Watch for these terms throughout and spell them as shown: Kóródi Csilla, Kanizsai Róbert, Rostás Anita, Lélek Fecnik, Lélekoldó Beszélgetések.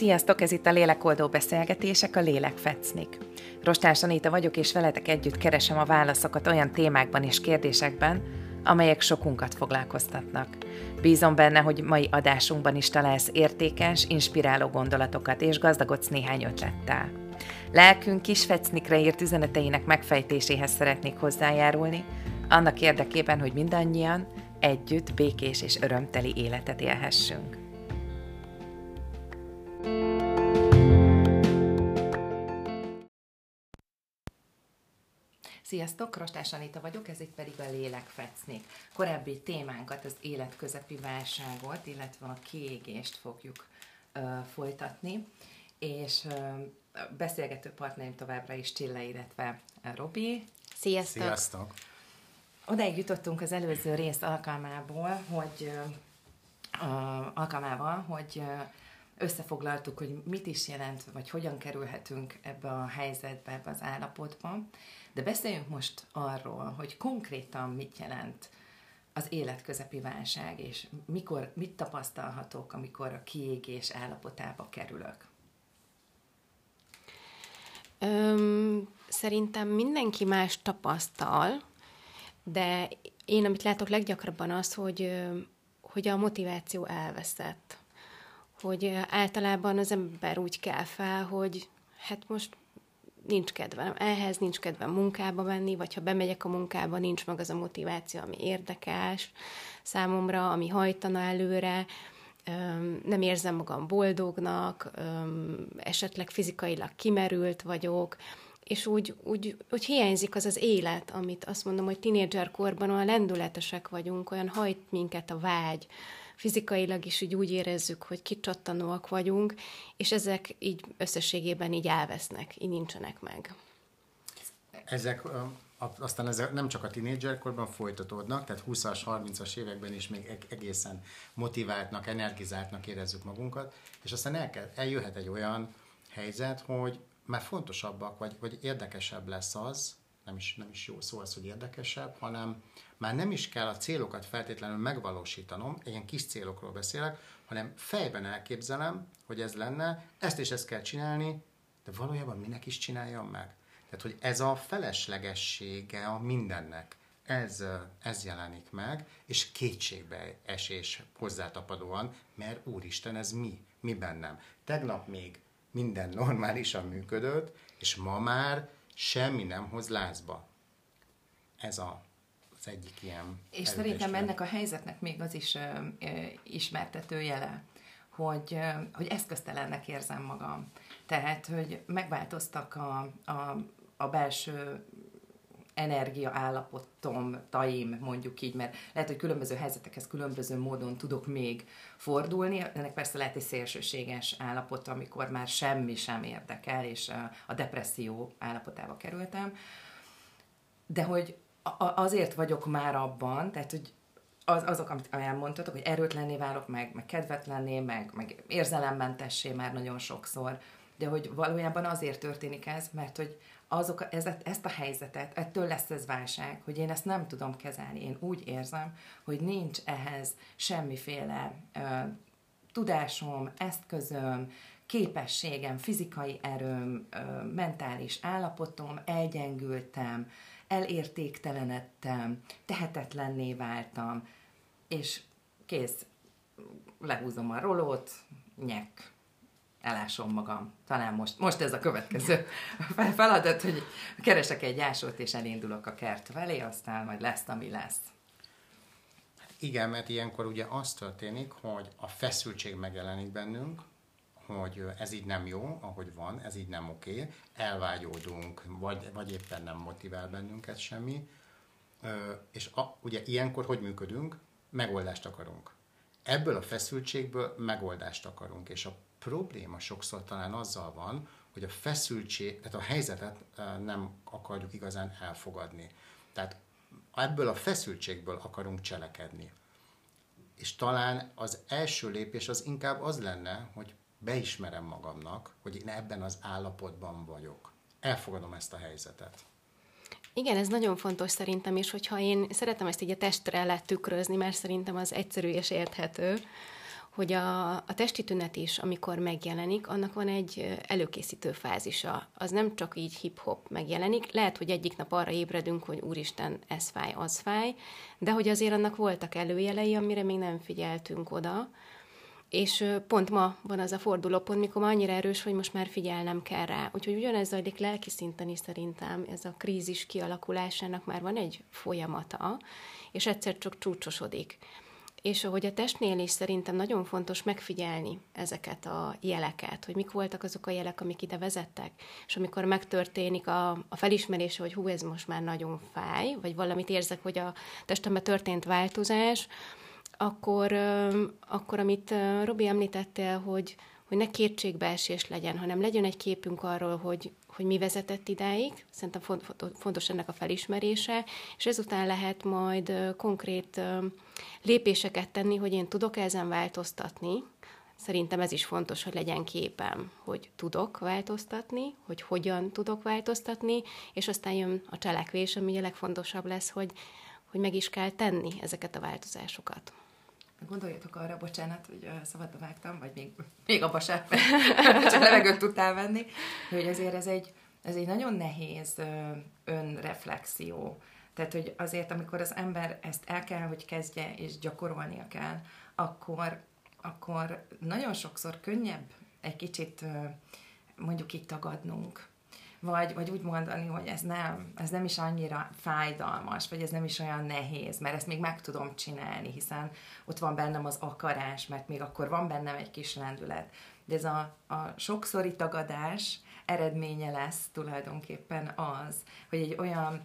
Sziasztok, ez itt a Lélekoldó Beszélgetések, a Lélek Fecnik. Rostás Anita vagyok, és veletek együtt keresem a válaszokat olyan témákban és kérdésekben, amelyek sokunkat foglalkoztatnak. Bízom benne, hogy mai adásunkban is találsz értékes, inspiráló gondolatokat, és gazdagodsz néhány ötlettel. Lelkünk kis fecnikre írt üzeneteinek megfejtéséhez szeretnék hozzájárulni, annak érdekében, hogy mindannyian együtt békés és örömteli életet élhessünk. Sziasztok, Rostás Anita vagyok, ez itt pedig a Lélek Fecnik. Korábbi témánkat, az életközepi válságot, illetve a kiégést fogjuk folytatni, és beszélgető partnerim továbbra is Csilla, illetve Robi. Sziasztok! Sziasztok! Odáig jutottunk az előző rész alkalmával, hogy összefoglaltuk, hogy mit is jelent, vagy hogyan kerülhetünk ebbe a helyzetbe, ebbe az állapotba. De beszéljünk most arról, hogy konkrétan mit jelent az életközepi válság, és mit tapasztalhatok, amikor a kiégés állapotába kerülök. Szerintem mindenki más tapasztal, de én, amit látok leggyakrabban az, hogy a motiváció elveszett. Hogy általában az ember úgy kell fel, hogy hát most nincs kedvem ehhez, nincs kedvem munkába menni, vagy ha bemegyek a munkába, nincs meg az a motiváció, ami érdekes számomra, ami hajtana előre, nem érzem magam boldognak, esetleg fizikailag kimerült vagyok, és úgy hiányzik az az élet, amit azt mondom, hogy tínédzserkorban olyan lendületesek vagyunk, olyan hajt minket a vágy, fizikailag is úgy érezzük, hogy kicsattanóak vagyunk, és ezek így összességében így elvesznek, így nincsenek meg. Ezek aztán nem csak a tínédzserkorban folytatódnak, tehát 20-as, 30-as években is még egészen motiváltnak, energizáltnak érezzük magunkat, és aztán eljöhet egy olyan helyzet, hogy már fontosabbak, vagy érdekesebb lesz az, nem is jó szó az, hogy érdekesebb, hanem már nem is kell a célokat feltétlenül megvalósítanom, ilyen kis célokról beszélek, hanem fejben elképzelem, hogy ez lenne, ezt és ezt kell csinálni, de valójában minek is csináljam meg? Tehát, hogy ez a feleslegessége a mindennek, ez jelenik meg, és kétségbeesés hozzátapadóan, mert úristen, ez mi bennem? Tegnap még minden normálisan működött, és ma már semmi nem hoz lázba. Ez az egyik ilyen. És szerintem ennek a helyzetnek még az is ismertető jele, hogy eszköztelennek érzem magam. Tehát, hogy megváltoztak a belső energia állapotom, taim, mondjuk így, mert lehet, hogy különböző helyzetekhez különböző módon tudok még fordulni. Ennek persze lehet egy szélsőséges állapot, amikor már semmi sem érdekel, és a depresszió állapotába kerültem. De hogy azért vagyok már abban, tehát hogy azok, amit elmondtatok, hogy erőtlenné válok, meg kedvetlenné, meg érzelemmentessé már nagyon sokszor, de hogy valójában azért történik ez, mert hogy ezt a helyzetet, ettől lesz ez válság, hogy én ezt nem tudom kezelni. Én úgy érzem, hogy nincs ehhez semmiféle tudásom, eszközöm, képességem, fizikai erőm, mentális állapotom, elgyengültem, elértéktelenedtem, tehetetlenné váltam, és kész, lehúzom a rolót, nyek. Elásom magam. Talán most ez a következő feladat, hogy keresek egy ásót, és elindulok a kert velé, aztán majd lesz, ami lesz. Igen, mert ilyenkor ugye az történik, hogy a feszültség megjelenik bennünk, hogy ez így nem jó, ahogy van, ez így nem oké, elvágyódunk, vagy éppen nem motivál bennünket semmi. És ugye ilyenkor hogy működünk? Megoldást akarunk. Ebből a feszültségből megoldást akarunk, és a probléma sokszor talán azzal van, hogy a feszültség, tehát a helyzetet nem akarjuk igazán elfogadni. Tehát ebből a feszültségből akarunk cselekedni. És talán az első lépés az inkább az lenne, hogy beismerem magamnak, hogy én ebben az állapotban vagyok. Elfogadom ezt a helyzetet. Igen, ez nagyon fontos szerintem is, hogyha én szeretem ezt így a testre letükrözni, mert szerintem az egyszerű és érthető, hogy a testi tünet is, amikor megjelenik, annak van egy előkészítő fázisa. Az nem csak így hip-hop megjelenik. Lehet, hogy egyik nap arra ébredünk, hogy úristen, ez fáj, az fáj, de hogy azért annak voltak előjelei, amire még nem figyeltünk oda. És pont ma van az a fordulópont, mikor már annyira erős, hogy most már figyelnem kell rá. Úgyhogy ugyanez zajlik lelki szinten is szerintem, ez a krízis kialakulásának már van egy folyamata, és egyszer csak csúcsosodik. És ahogy a testnél is szerintem nagyon fontos megfigyelni ezeket a jeleket, hogy mik voltak azok a jelek, amik ide vezettek, és amikor megtörténik a felismerése, hogy hú, ez most már nagyon fáj, vagy valamit érzek, hogy a testemben történt változás, akkor amit Robi említettél, hogy ne kétségbeesés legyen, hanem legyen egy képünk arról, hogy mi vezetett idáig, szerintem fontos ennek a felismerése, és ezután lehet majd konkrét lépéseket tenni, hogy én tudok ezen változtatni. Szerintem ez is fontos, hogy legyen képem, hogy tudok változtatni, hogy hogyan tudok változtatni, és aztán jön a cselekvés, ami a legfontosabb lesz, hogy meg is kell tenni ezeket a változásokat. Gondoljatok arra, bocsánat, hogy szabadba vágtam, vagy még abba sem, csak levegőt tudtál venni, hogy azért ez egy nagyon nehéz önreflexió. Tehát, hogy azért, amikor az ember ezt el kell, hogy kezdje, és gyakorolnia kell, akkor nagyon sokszor könnyebb egy kicsit mondjuk így tagadnunk, vagy úgy mondani, hogy ez nem is annyira fájdalmas, vagy ez nem is olyan nehéz, mert ezt még meg tudom csinálni, hiszen ott van bennem az akarás, mert még akkor van bennem egy kis lendület. De ez a sokszori tagadás eredménye lesz tulajdonképpen az, hogy egy olyan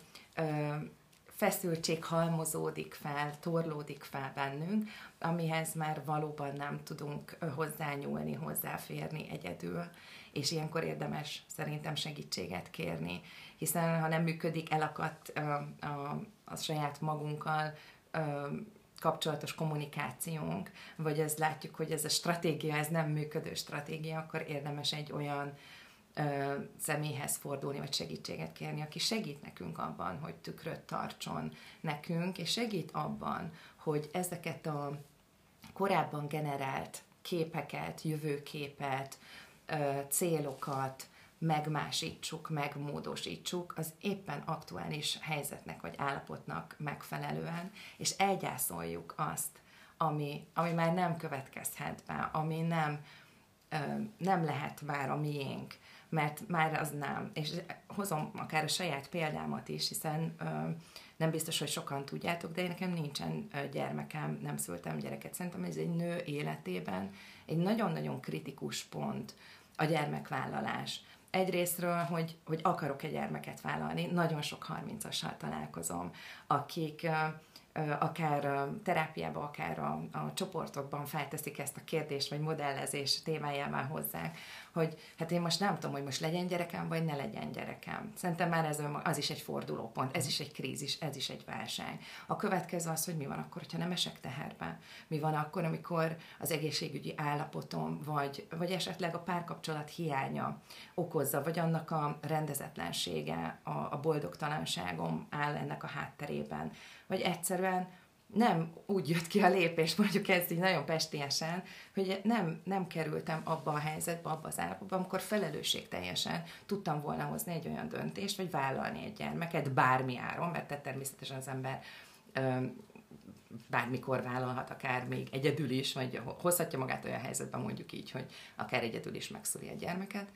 feszültség halmozódik fel, torlódik fel bennünk, amihez már valóban nem tudunk hozzányúlni, hozzáférni egyedül. És ilyenkor érdemes szerintem segítséget kérni, hiszen ha nem működik, elakadt a saját magunkkal kapcsolatos kommunikációnk, vagy ezt látjuk, hogy ez a stratégia, ez nem működő stratégia, akkor érdemes egy olyan személyhez fordulni, vagy segítséget kérni, aki segít nekünk abban, hogy tükröt tartson nekünk, és segít abban, hogy ezeket a korábban generált képeket, jövőképet, célokat megmásítsuk, megmódosítsuk az éppen aktuális helyzetnek vagy állapotnak megfelelően, és elgyászoljuk azt, ami már nem következhet be, ami nem lehet már a miénk, mert már az nem. És hozom akár a saját példámat is, hiszen nem biztos, hogy sokan tudjátok, de én nekem nincsen gyermekem, nem szültem gyereket. Szerintem ez egy nő életében egy nagyon-nagyon kritikus pont a gyermekvállalás. Egyrésztről, hogy akarok egy gyermeket vállalni, nagyon sok 30-assal találkozom, akik akár terápiában, akár a csoportokban felteszik ezt a kérdést, vagy modellezés témájában hozzánk, hogy hát én most nem tudom, hogy most legyen gyerekem, vagy ne legyen gyerekem. Szerintem már ez az is egy fordulópont, ez is egy krízis, ez is egy válság. A következő az, hogy mi van akkor, ha nem esek teherbe? Mi van akkor, amikor az egészségügyi állapotom, vagy esetleg a párkapcsolat hiánya okozza, vagy annak a rendezetlensége, a boldogtalanságom áll ennek a hátterében, vagy egyszerűen nem úgy jött ki a lépés, mondjuk ezt így nagyon pestiesen, hogy nem kerültem abba a helyzetbe, abba az állapotba, amikor felelősségteljesen tudtam volna hozni egy olyan döntést, vagy vállalni egy gyermeket bármi áron, mert természetesen az ember bármikor vállalhat, akár még egyedül is, vagy hozhatja magát olyan helyzetben, mondjuk így, hogy akár egyedül is megszüli a gyermeket,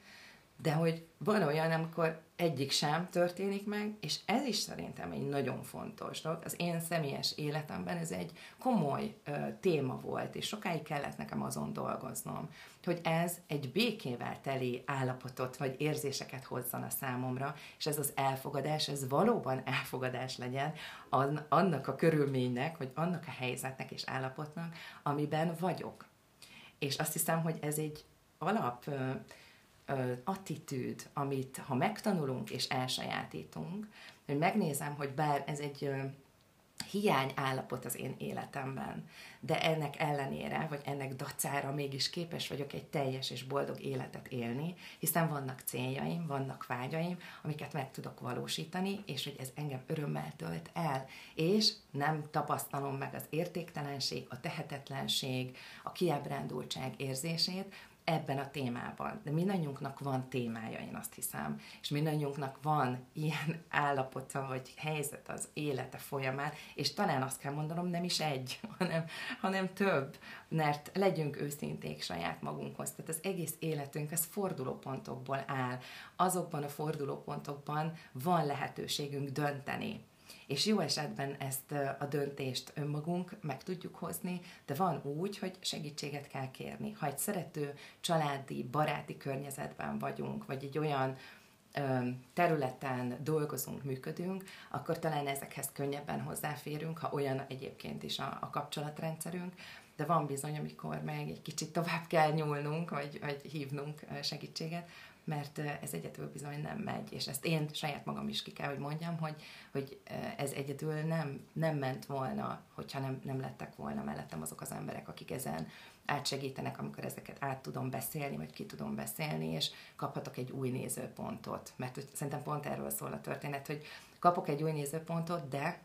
de hogy van olyan, amikor egyik sem történik meg, és ez is szerintem egy nagyon fontos dolog. Az én személyes életemben ez egy komoly téma volt, és sokáig kellett nekem azon dolgoznom, hogy ez egy békével teli állapotot, vagy érzéseket hozzon a számomra, és ez az elfogadás, ez valóban elfogadás legyen annak a körülménynek, vagy annak a helyzetnek és állapotnak, amiben vagyok. És azt hiszem, hogy ez egy alap attitűd, amit ha megtanulunk és elsajátítunk, hogy megnézem, hogy bár ez egy hiányállapot az én életemben, de ennek ellenére, vagy ennek dacára mégis képes vagyok egy teljes és boldog életet élni, hiszen vannak céljaim, vannak vágyaim, amiket meg tudok valósítani, és hogy ez engem örömmel tölt el, és nem tapasztalom meg az értéktelenség, a tehetetlenség, a kiábrándultság érzését ebben a témában. De mindannyiunknak van témája, én azt hiszem, és mindannyiunknak van ilyen állapota, vagy helyzet az élete folyamán, és talán azt kell mondanom, nem is egy, hanem több, mert legyünk őszinték saját magunkhoz. Tehát az egész életünk, ez fordulópontokból áll. Azokban a fordulópontokban van lehetőségünk dönteni. És jó esetben ezt a döntést önmagunk meg tudjuk hozni, de van úgy, hogy segítséget kell kérni. Ha egy szerető, családi, baráti környezetben vagyunk, vagy egy olyan területen dolgozunk, működünk, akkor talán ezekhez könnyebben hozzáférünk, ha olyan egyébként is a kapcsolatrendszerünk, de van bizony, amikor meg egy kicsit tovább kell nyúlnunk, vagy hívnunk segítséget, mert ez egyedül bizony nem megy, és ezt én saját magam is ki kell, hogy mondjam, hogy ez egyedül nem ment volna, hogyha nem lettek volna mellettem azok az emberek, akik ezen átsegítenek, amikor ezeket át tudom beszélni, vagy ki tudom beszélni, és kaphatok egy új nézőpontot. Mert hogy, szerintem pont erről szól a történet, hogy kapok egy új nézőpontot, de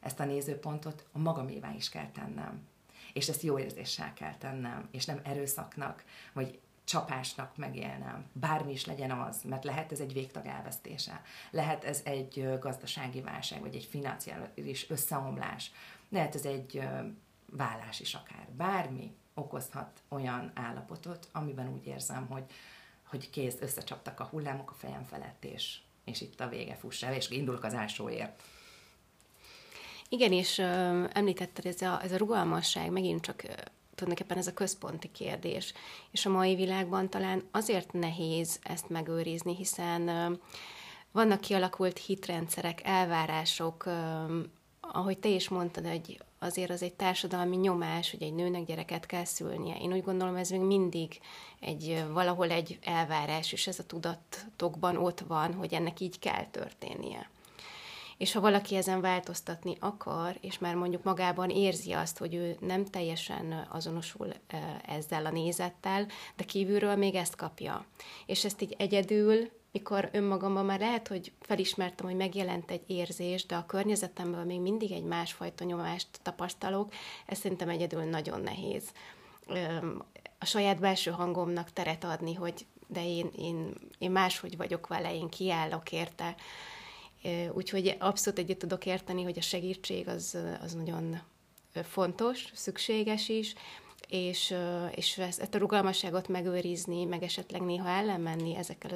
ezt a nézőpontot a magamévá is kell tennem. És ezt jó érzéssel kell tennem, és nem erőszaknak, vagy csapásnak megélnem. Bármi is legyen az, mert lehet ez egy végtag elvesztése, lehet ez egy gazdasági válság, vagy egy financiális összeomlás, lehet ez egy válás is akár. Bármi okozhat olyan állapotot, amiben úgy érzem, hogy kész, összecsaptak a hullámok a fejem felett, és itt a vége fuss el, és indulok az alsóért. Igen, és említetted, ez a rugalmasság megint csak tulajdonképpen ez a központi kérdés. És a mai világban talán azért nehéz ezt megőrizni, hiszen vannak kialakult hitrendszerek, elvárások, ahogy te is mondtad, hogy azért az egy társadalmi nyomás, hogy egy nőnek gyereket kell szülnie. Én úgy gondolom, ez még mindig valahol egy elvárás, és ez a tudatokban ott van, hogy ennek így kell történnie. És ha valaki ezen változtatni akar, és már mondjuk magában érzi azt, hogy ő nem teljesen azonosul ezzel a nézettel, de kívülről még ezt kapja. És ezt így egyedül, mikor önmagamban már lehet, hogy felismertem, hogy megjelent egy érzés, de a környezetemben még mindig egy másfajta nyomást tapasztalok, ez szerintem egyedül nagyon nehéz. A saját belső hangomnak teret adni, hogy de én máshogy vagyok vele, én kiállok érte. Úgyhogy abszolút egyet tudok érteni, hogy a segítség az nagyon fontos, szükséges is, és ezt a rugalmasságot megőrizni, meg esetleg néha ellenmenni ezekkel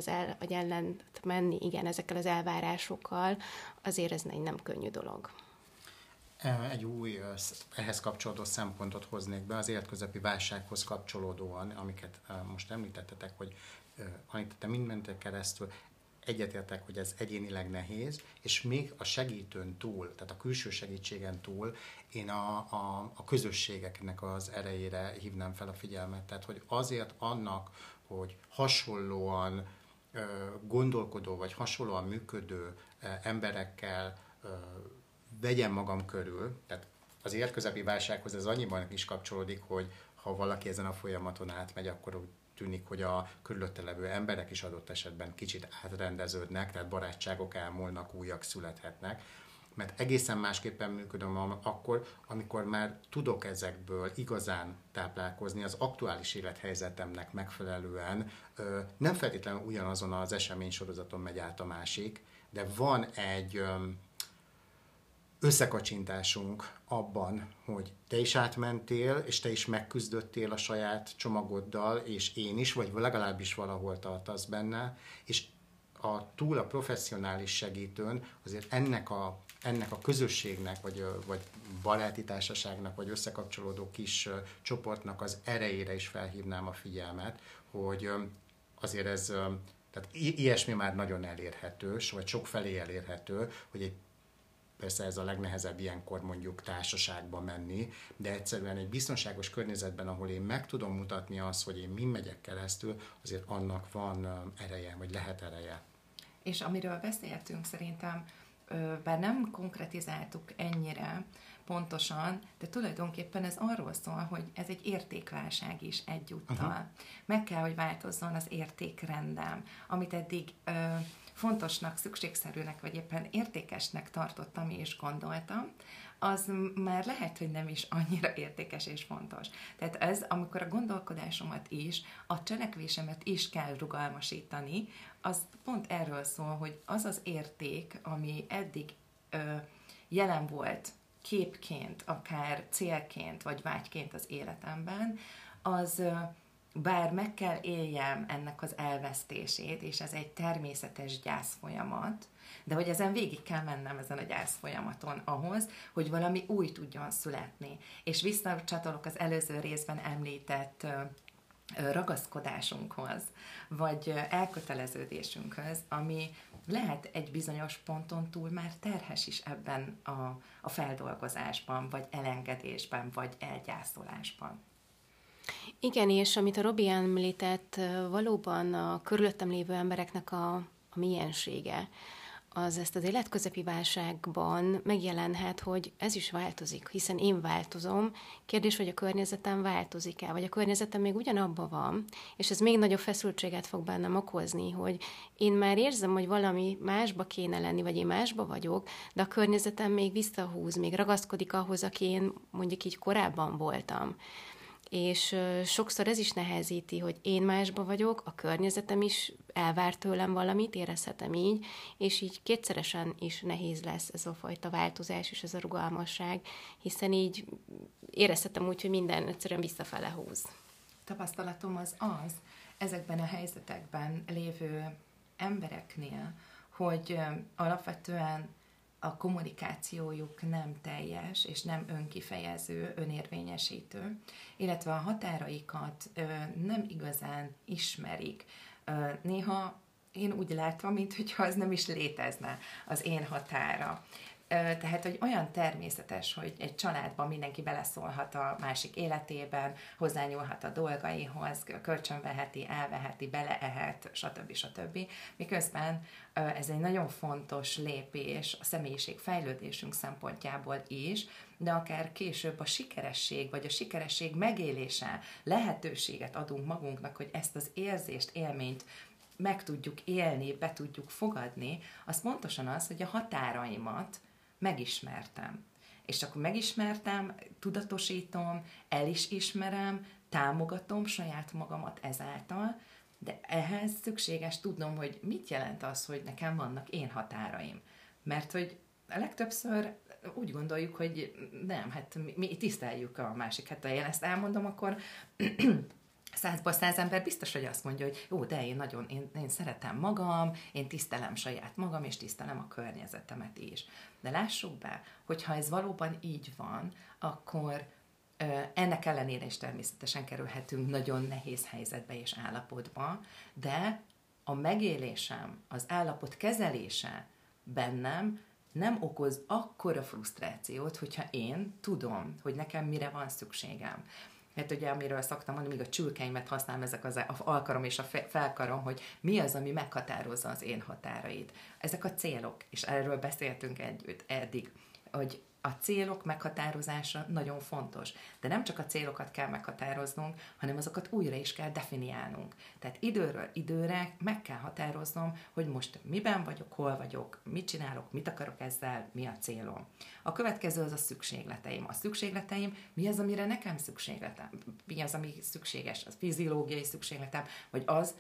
az elvárásokkal, azért ez egy nem könnyű dolog. Egy új, ehhez kapcsolódó szempontot hoznék be, az életközepi válsághoz kapcsolódóan, amiket most említettetek, hogy Anita, te mindmentek keresztül, egyetértek, hogy ez egyénileg nehéz, és még a segítőn túl, tehát a külső segítségen túl én a közösségeknek az erejére hívnám fel a figyelmet. Tehát, hogy azért annak, hogy hasonlóan gondolkodó, vagy hasonlóan működő emberekkel vegyem magam körül, tehát az életközepi válsághoz ez annyiban is kapcsolódik, hogy ha valaki ezen a folyamaton átmegy, akkor úgy tűnik, hogy a körülötte levő emberek is adott esetben kicsit átrendeződnek, tehát barátságok elmúlnak, újak születhetnek, mert egészen másképpen működöm akkor, amikor már tudok ezekből igazán táplálkozni, az aktuális élethelyzetemnek megfelelően, nem feltétlenül ugyanazon az eseménysorozaton megy át a másik, de van egy összekacsintásunk abban, hogy te is átmentél, és te is megküzdöttél a saját csomagoddal, és én is, vagy legalábbis valahol tartasz benne, és túl a professzionális segítőn azért ennek a közösségnek, vagy baráti társaságnak, vagy összekapcsolódó kis csoportnak az erejére is felhívnám a figyelmet, hogy azért ez, tehát ilyesmi már nagyon elérhetős, vagy sokfelé elérhető, hogy persze ez a legnehezebb ilyenkor mondjuk társaságba menni, de egyszerűen egy biztonságos környezetben, ahol én meg tudom mutatni azt, hogy én min megyek keresztül, azért annak van ereje, vagy lehet ereje. És amiről beszéltünk szerintem, bár nem konkretizáltuk ennyire pontosan, de tulajdonképpen ez arról szól, hogy ez egy értékválság is egyúttal. Aha. Meg kell, hogy változzon az értékrendem, amit eddig fontosnak, szükségszerűnek, vagy éppen értékesnek tartottam és gondoltam, az már lehet, hogy nem is annyira értékes és fontos. Tehát ez, amikor a gondolkodásomat is, a cselekvésemet is kell rugalmasítani, az pont erről szól, hogy az az érték, ami eddig jelen volt képként, akár célként, vagy vágyként az életemben, az... Bár meg kell éljem ennek az elvesztését, és ez egy természetes gyászfolyamat, de hogy ezen végig kell mennem ezen a gyászfolyamaton ahhoz, hogy valami új tudjon születni. És visszacsatolok az előző részben említett ragaszkodásunkhoz, vagy elköteleződésünkhöz, ami lehet egy bizonyos ponton túl már terhes is ebben a feldolgozásban, vagy elengedésben, vagy elgyászolásban. Igen, és amit a Robi említett, valóban a körülöttem lévő embereknek a miensége, az ezt az életközepi válságban megjelenhet, hogy ez is változik, hiszen én változom. Kérdés, hogy a környezetem változik-e, vagy a környezetem még ugyanabban van, és ez még nagyobb feszültséget fog bennem okozni, hogy én már érzem, hogy valami másba kéne lenni, vagy én másba vagyok, de a környezetem még visszahúz, még ragaszkodik ahhoz, aki én mondjuk így korábban voltam. És sokszor ez is nehezíti, hogy én másba vagyok, a környezetem is elvár tőlem valamit, érezhetem így, és így kétszeresen is nehéz lesz ez a fajta változás és ez a rugalmasság, hiszen így érezhetem úgy, hogy minden egyszerűen visszafele húz. Tapasztalatom az ezekben a helyzetekben lévő embereknél, hogy alapvetően a kommunikációjuk nem teljes, és nem önkifejező, önérvényesítő, illetve a határaikat nem igazán ismerik. Néha én úgy látom, mintha az nem is létezne az én határa. Tehát, hogy olyan természetes, hogy egy családban mindenki beleszólhat a másik életében, hozzányúlhat a dolgaihoz, kölcsönveheti, elveheti, beleehet, stb. Stb. Miközben ez egy nagyon fontos lépés a személyiségfejlődésünk szempontjából is, de akár később a sikeresség, vagy a sikeresség megélése lehetőséget adunk magunknak, hogy ezt az érzést, élményt meg tudjuk élni, be tudjuk fogadni, az pontosan az, hogy a határaimat megismertem. És akkor megismertem, tudatosítom, el is ismerem, támogatom saját magamat ezáltal, de ehhez szükséges tudnom, hogy mit jelent az, hogy nekem vannak én határaim. Mert hogy a legtöbbször úgy gondoljuk, hogy nem, hát mi tiszteljük a másik. Hát ha én ezt elmondom, akkor 100-ból 100 ember biztos, hogy azt mondja, hogy jó, de én szeretem magam, én tisztelem saját magam, és tisztelem a környezetemet is. De lássuk be, hogyha ez valóban így van, akkor ennek ellenére is természetesen kerülhetünk nagyon nehéz helyzetbe és állapotba, de a megélésem, az állapot kezelése bennem nem okoz akkora frusztrációt, hogyha én tudom, hogy nekem mire van szükségem. Hát ugye, amiről szoktam mondani, még a csülkeimet használom, ezek az alkarom és a felkarom, hogy mi az, ami meghatározza az én határait. Ezek a célok, és erről beszéltünk együtt eddig, hogy a célok meghatározása nagyon fontos. De nem csak a célokat kell meghatároznunk, hanem azokat újra is kell definiálnunk. Tehát időről időre meg kell határoznom, hogy most miben vagyok, hol vagyok, mit csinálok, mit akarok ezzel, mi a célom. A következő az a szükségleteim. A szükségleteim, mi az, amire nekem szükségletem? Mi az, ami szükséges? Az fiziológiai szükségletem, vagy az,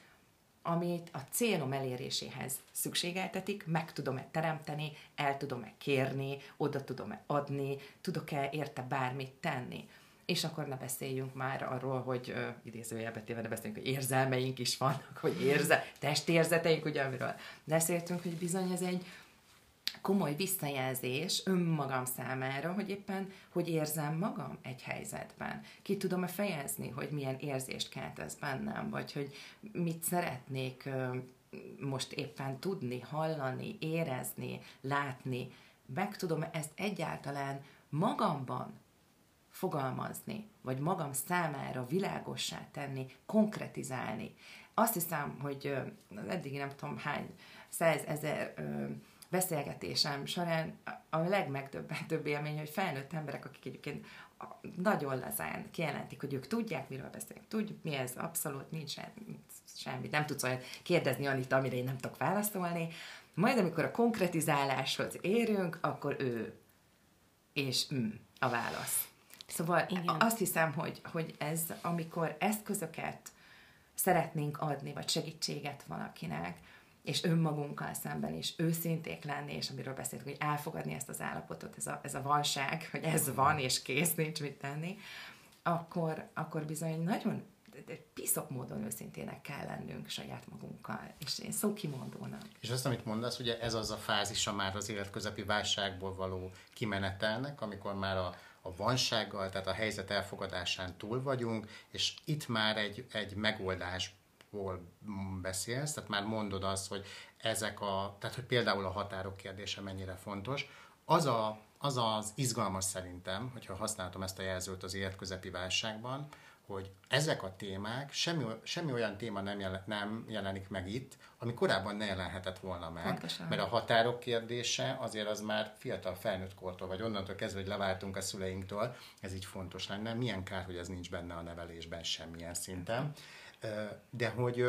amit a célom eléréséhez szükségeltetik, meg tudom-e teremteni, el tudom-e kérni, oda tudom-e adni, tudok-e érte bármit tenni. És akkor ne beszéljünk már arról, hogy idézőjelbetéve ne beszéljünk, hogy érzelmeink is vannak, hogy testérzeteink, ugye, amiről beszéltünk, hogy bizony ez egy komoly visszajelzés önmagam számára, hogy éppen, hogy érzem magam egy helyzetben. Ki tudom-e fejezni, hogy milyen érzést kelt ez bennem, vagy hogy mit szeretnék most éppen tudni, hallani, érezni, látni. Meg tudom-e ezt egyáltalán magamban fogalmazni, vagy magam számára világossá tenni, konkretizálni. Azt hiszem, hogy eddig nem tudom hány 100 ezer beszélgetésem során a legmegdöbbentőbb élmény, hogy felnőtt emberek, akik egyébként nagyon lazán kijelentik, hogy ők tudják, miről beszélnek. Tudjuk, mi ez, abszolút, nincs semmi, nem tudsz olyan kérdezni, Anita, amire én nem tudok válaszolni. Majd amikor a konkretizáláshoz érünk, akkor ő és a válasz. Szóval igen. Azt hiszem, hogy ez, amikor eszközöket szeretnénk adni, vagy segítséget valakinek, és önmagunkkal szemben is őszinték lenni, és amiről beszéltünk, hogy elfogadni ezt az állapotot, ez a valság, hogy ez van, és kész, nincs mit tenni, akkor bizony nagyon piszok módon őszintének kell lennünk saját magunkkal, és én szókimondónak. És azt, amit mondasz, ugye ez az a fázisa már az életközepi válságból való kimenetelnek, amikor már a vansággal, tehát a helyzet elfogadásán túl vagyunk, és itt már egy megoldásból beszélsz, tehát már mondod azt, hogy tehát hogy például a határok kérdése mennyire fontos. Az izgalmas szerintem, hogyha használtam ezt a jelzőt az életközepi válságban, hogy ezek a témák, semmi olyan téma nem jelenik meg itt, ami korábban ne jelenhetett volna meg. Pontosan. Mert a határok kérdése azért az már fiatal felnőtt kortól, vagy onnantól kezdve, hogy leváltunk a szüleinktől, ez így fontos lenne. Milyen kár, hogy ez nincs benne a nevelésben semmilyen szinten. De hogy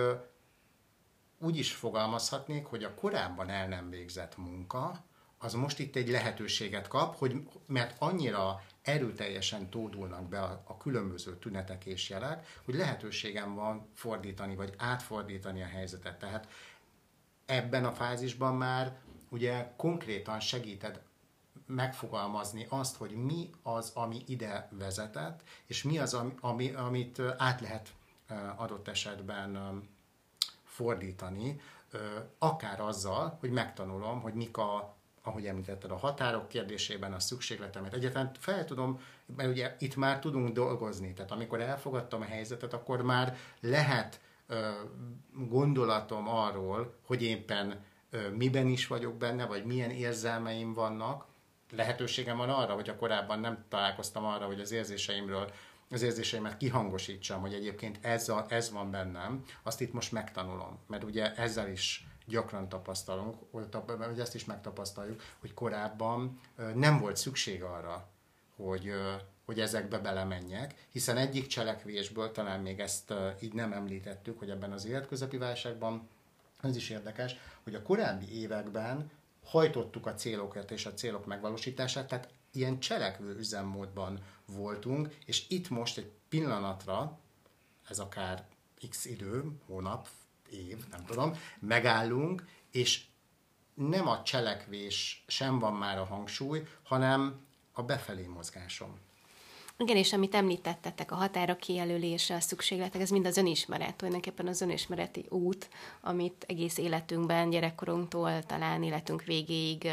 úgy is fogalmazhatnék, hogy a korábban el nem végzett munka, az most itt egy lehetőséget kap, mert annyira erőteljesen tódulnak be a különböző tünetek és jelek, hogy lehetőségem van fordítani, vagy átfordítani a helyzetet. Tehát ebben a fázisban már ugye konkrétan segíted megfogalmazni azt, hogy mi az, ami ide vezetett, és mi az, amit át lehet adott esetben fordítani, akár azzal, hogy megtanulom, hogy mik a, ahogy említetted, a határok kérdésében a szükségletemet. Egyáltalán fel tudom, mert ugye itt már tudunk dolgozni, tehát amikor elfogadtam a helyzetet, akkor már lehet gondolatom arról, hogy éppen miben is vagyok benne, vagy milyen érzelmeim vannak. Lehetőségem van arra, hogy a korábban nem találkoztam arra, hogy az érzéseimet kihangosítsam, hogy egyébként ez van bennem, azt itt most megtanulom. Mert ugye ezzel is gyakran tapasztalunk, hogy ezt is megtapasztaljuk, hogy korábban nem volt szükség arra, hogy ezekbe belemenjek, hiszen egyik cselekvésből, talán még ezt így nem említettük, hogy ebben az életközepi válságban, ez is érdekes, hogy a korábbi években hajtottuk a célokat és a célok megvalósítását, tehát ilyen cselekvő üzemmódban voltunk, és itt most egy pillanatra, ez akár x idő, hónap, év, nem tudom, megállunk, és nem a cselekvés sem van már a hangsúly, hanem a befelé mozgásom. Igen, és amit említettetek, a határok kijelölése, a szükségletek, ez mind az önismeret, tulajdonképpen az önismereti út, amit egész életünkben, gyerekkorunktól talán életünk végéig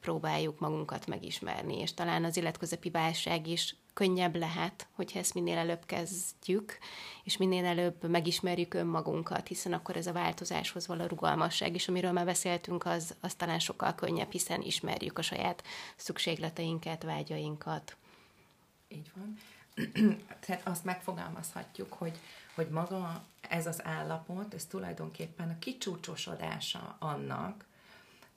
próbáljuk magunkat megismerni, és talán az életközepi válság is könnyebb lehet, hogyha ezt minél előbb kezdjük, és minél előbb megismerjük önmagunkat, hiszen akkor ez a változáshoz való rugalmasság, és amiről már beszéltünk, az talán sokkal könnyebb, hiszen ismerjük a saját szükségleteinket, vágyainkat. Így van. Tehát azt megfogalmazhatjuk, hogy maga ez az állapot, ez tulajdonképpen a kicsúcsosodása annak,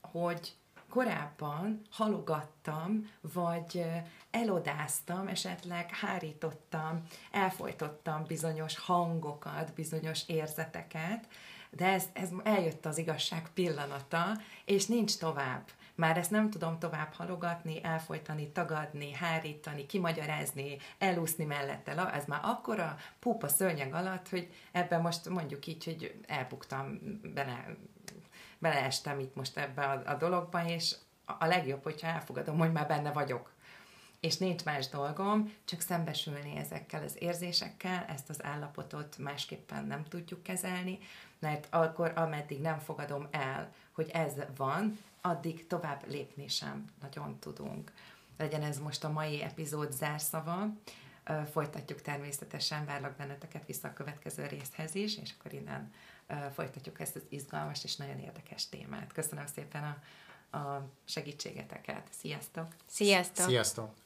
hogy korábban halogattam, vagy elodáztam, esetleg hárítottam, elfojtottam bizonyos hangokat, bizonyos érzeteket, de ez eljött az igazság pillanata, és nincs tovább. Már ezt nem tudom tovább halogatni, elfojtani, tagadni, hárítani, kimagyarázni, elúszni mellette. Ez már akkora púpa szőnyeg alatt, hogy ebben most mondjuk így, hogy elbuktam beleestem itt most ebbe a dologba, és a legjobb, hogyha elfogadom, hogy már benne vagyok. És nincs más dolgom, csak szembesülni ezekkel az érzésekkel, ezt az állapotot másképpen nem tudjuk kezelni, mert akkor, ameddig nem fogadom el, hogy ez van, addig tovább lépni sem nagyon tudunk. Legyen ez most a mai epizód zárszava, folytatjuk természetesen, várlak benneteket vissza a következő részhez is, és akkor innen folytatjuk ezt az izgalmas és nagyon érdekes témát. Köszönöm szépen a segítségeteket. Sziasztok! Sziasztok! Sziasztok!